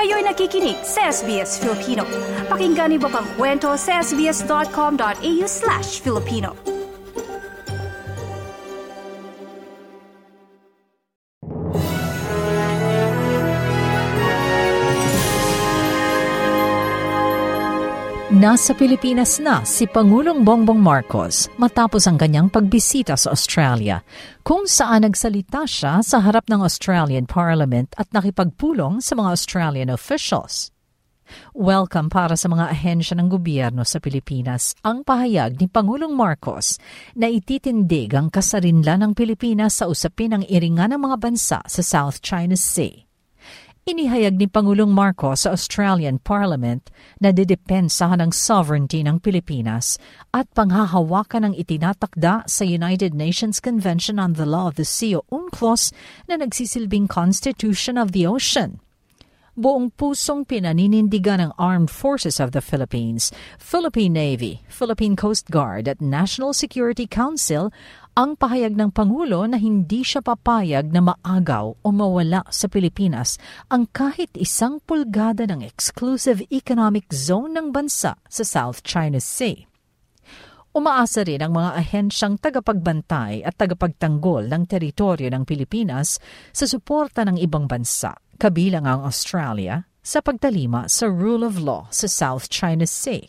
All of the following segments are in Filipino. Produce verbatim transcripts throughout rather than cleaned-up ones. Kayo'y nakikinig sa S B S Filipino. Pakinggan niyo pa ang kwento sa s b s dot com dot a u slash Filipino. Nasa Pilipinas na si Pangulong Bongbong Marcos matapos ang kanyang pagbisita sa Australia, kung saan nagsalita siya sa harap ng Australian Parliament at nakipagpulong sa mga Australian officials. Welcome para sa mga ahensya ng gobyerno sa Pilipinas ang pahayag ni Pangulong Marcos na ititindig ang kasarinlan ng Pilipinas sa usapin ng iringan ng mga bansa sa South China Sea. Inihayag ni Pangulong Marcos sa Australian Parliament na didepensahan ang sovereignty ng Pilipinas at panghahawakan ng itinatakda sa United Nations Convention on the Law of the Sea o UNCLOS na nagsisilbing Constitution of the Ocean. Buong pusong pinaninindigan ng Armed Forces of the Philippines, Philippine Navy, Philippine Coast Guard at National Security Council ang pahayag ng Pangulo na hindi siya papayag na maagaw o mawala sa Pilipinas ang kahit isang pulgada ng exclusive economic zone ng bansa sa South China Sea. Umaasa rin ang mga ahensyang tagapagbantay at tagapagtanggol ng teritoryo ng Pilipinas sa suporta ng ibang bansa, kabilang ang Australia, sa pagtalima sa rule of law sa South China Sea.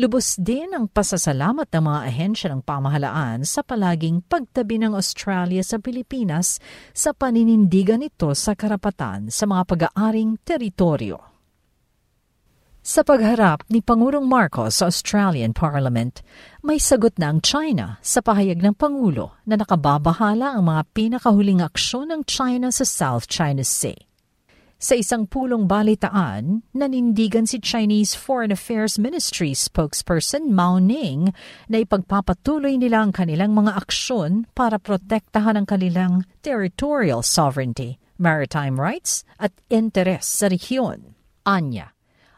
Lubos din ang pasasalamat ng mga ahensya ng pamahalaan sa palaging pagtabi ng Australia sa Pilipinas sa paninindigan nito sa karapatan sa mga pag-aaring teritoryo. Sa pagharap ni Pangulong Marcos sa Australian Parliament, may sagot na ang China sa pahayag ng Pangulo na nakababahala ang mga pinakahuling aksyon ng China sa South China Sea. Sa isang pulong balitaan, nanindigan si Chinese Foreign Affairs Ministry spokesperson Mao Ning na ipagpapatuloy nila ang kanilang mga aksyon para protektahan ang kanilang territorial sovereignty, maritime rights at interes sa rehiyon. Anya,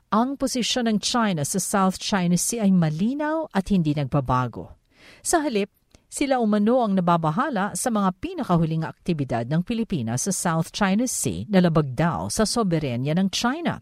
ang posisyon ng China sa South China Sea ay malinaw at hindi nagbabago. Sa halip, sila umano ang nababahala sa mga pinakahuling aktibidad ng Pilipinas sa South China Sea na labag daw sa soberenya ng China.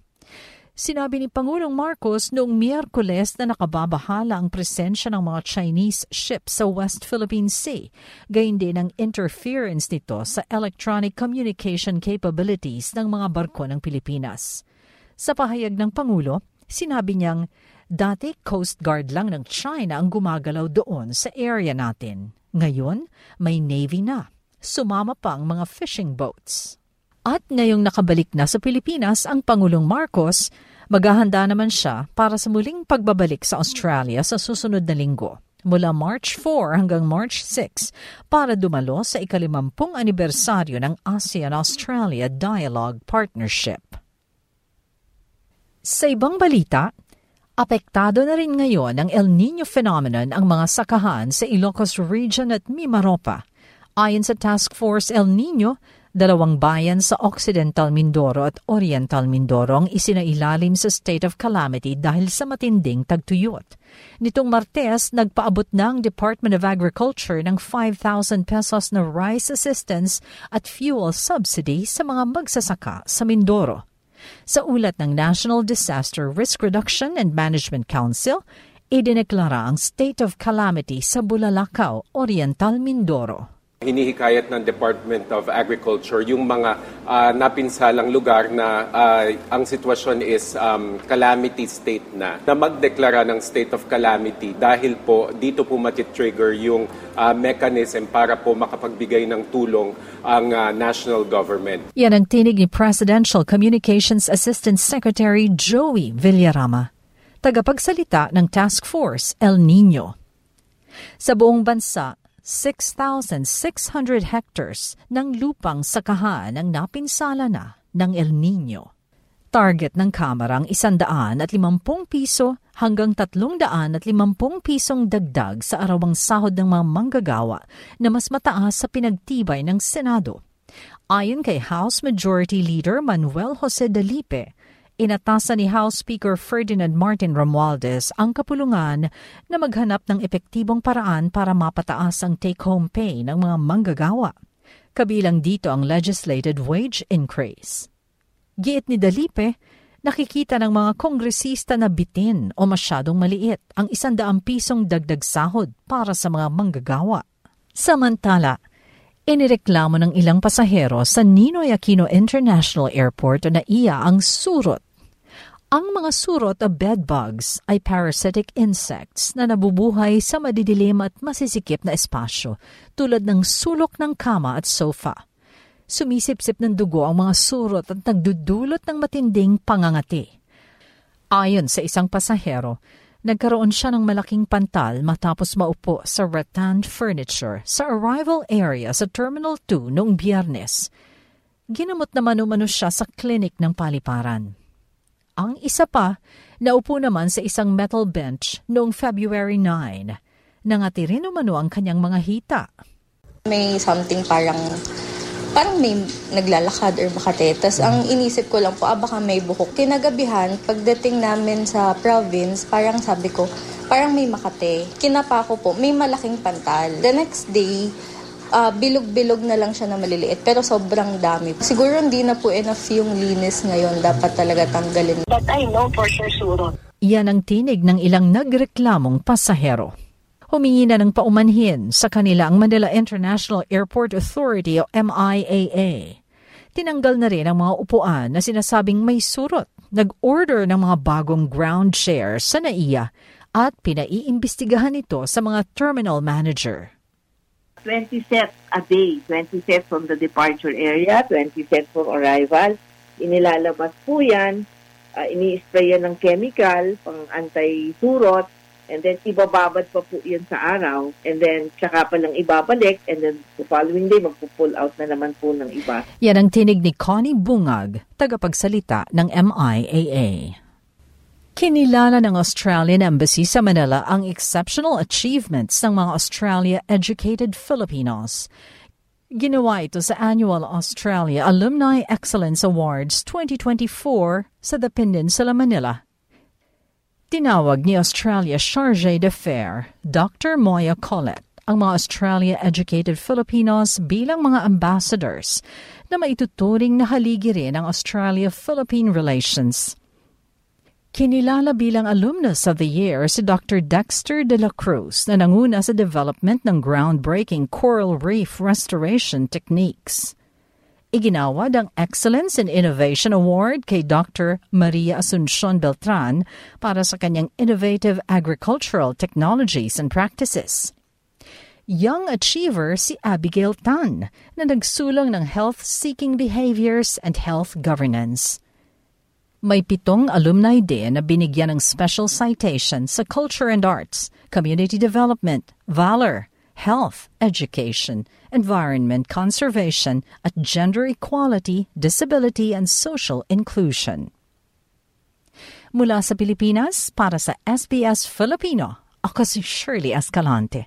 Sinabi ni Pangulong Marcos noong Miyerkules na nakababahala ang presensya ng mga Chinese ships sa West Philippine Sea, gayon din ang interference nito sa electronic communication capabilities ng mga barko ng Pilipinas. Sa pahayag ng Pangulo, sinabi niyang, dati Coast Guard lang ng China ang gumagalaw doon sa area natin. Ngayon, may Navy na. Sumama pa ang mga fishing boats. At ngayong nakabalik na sa Pilipinas ang Pangulong Marcos, maghahanda naman siya para sa muling pagbabalik sa Australia sa susunod na linggo, mula March fourth hanggang March sixth, para dumalo sa ikalimampung anibersaryo ng ASEAN-Australia Dialogue Partnership. Sa ibang balita, apektado na rin ngayon ng El Nino phenomenon ang mga sakahan sa Ilocos Region at MIMAROPA. Ayon sa Task Force El Nino, dalawang bayan sa Occidental Mindoro at Oriental Mindoro ang isinailalim sa state of calamity dahil sa matinding tagtuyot. Nitong Martes, nagpaabot ng Department of Agriculture ng five thousand pesos na rice assistance at fuel subsidy sa mga magsasaka sa Mindoro. Sa ulat ng National Disaster Risk Reduction and Management Council, idineklara ang state of calamity sa Bulalacao, Oriental Mindoro. Hinihikayat ng Department of Agriculture yung mga uh, napinsalang lugar na uh, ang sitwasyon is um, calamity state na, na magdeklara ng state of calamity dahil po dito po matitrigger yung uh, mechanism para po makapagbigay ng tulong ang uh, national government. Yan ang tinig ni Presidential Communications Assistant Secretary Joey Villarama, tagapagsalita ng Task Force El Nino. Sa buong bansa, six thousand six hundred hectares ng lupang sakahan ang napinsala na ng El Nino. Target ng kamarang isandaan at limampung piso hanggang tatlong daan at limampung pisong dagdag sa arawang sahod ng mga manggagawa na mas mataas sa pinagtibay ng Senado. Ayon kay House Majority Leader Manuel Jose Dalipe, inatasan ni House Speaker Ferdinand Martin Romualdez ang kapulungan na maghanap ng epektibong paraan para mapataas ang take-home pay ng mga manggagawa. Kabilang dito ang legislated wage increase. Giit ni Dalipe, nakikita ng mga kongresista na bitin o masyadong maliit ang isandaang pisong dagdag sahod para sa mga manggagawa. Samantala, inireklamo ng ilang pasahero sa Ninoy Aquino International Airport o NAIA ang surot. Ang mga surot o bedbugs ay parasitic insects na nabubuhay sa madidilim at masisikip na espasyo tulad ng sulok ng kama at sofa. Sumisipsip ng dugo ang mga surot at nagdudulot ng matinding pangangati. Ayon sa isang pasahero, nagkaroon siya ng malaking pantal matapos maupo sa rattan furniture sa arrival area sa Terminal two noong Biyernes. Ginamot naman umano siya sa klinik ng paliparan. Ang isa pa, naupo naman sa isang metal bench noong February nine. Nangati rin umano ang kanyang mga hita. May something parang... Parang may naglalakad or makate. Tapos ang inisip ko lang po, ah, baka may buhok. Kinagabihan, pagdating namin sa province, parang sabi ko, parang may makate. Kinapa ko po, may malaking pantal. The next day, uh, bilog-bilog na lang siya na maliliit, pero sobrang dami. Siguro hindi na po enough yung linis ngayon. Dapat talaga tanggalin. But I know for sure, surot. Yan ang tinig ng ilang nagreklamong pasahero. Humingi na ng paumanhin sa kanila ang Manila International Airport Authority o M I A A. Tinanggal na rin ang mga upuan na sinasabing may surot. Nag-order ng mga bagong ground chairs sa NAIA at pinaiimbestigahan ito sa mga terminal manager. twenty sets a day. twenty sets from the departure area, twenty sets for arrival. Inilalabas po yan. Uh, ini-spray yan ng chemical, pang anti-surot. And then, ibababad pa po yun sa araw. And then, tsaka pa lang ibabalik. And then, the following day, magpo-pull out na naman po ng iba. Yan ang tinig ni Connie Bungag, tagapagsalita ng M I A A. Kinilala ng Australian Embassy sa Manila ang exceptional achievements ng mga Australia-educated Filipinos. Ginawa ito sa Annual Australia Alumni Excellence Awards twenty twenty-four sa The Peninsula, Manila. Tinawag ni Australia Chargé d'Affaires, Doctor Moya Collett, ang mga Australia-educated Filipinos bilang mga ambassadors na maituturing na haligi rin ang Australia-Philippine relations. Kinilala bilang Alumnus of the Year si Doctor Dexter De La Cruz na nanguna sa development ng groundbreaking coral reef restoration techniques. Iginawad ang Excellence in Innovation Award kay Doctor Maria Asuncion Beltran para sa kanyang innovative agricultural technologies and practices. Young Achiever si Abigail Tan na nagsulang ng Health-Seeking Behaviors and Health Governance. May pitong alumni din na binigyan ng special citation sa Culture and Arts, Community Development, Valor, Health, Education, Environment, Conservation, at Gender Equality, Disability, and Social Inclusion. Mula sa Pilipinas, para sa S B S Filipino, ako si Shirley Escalante.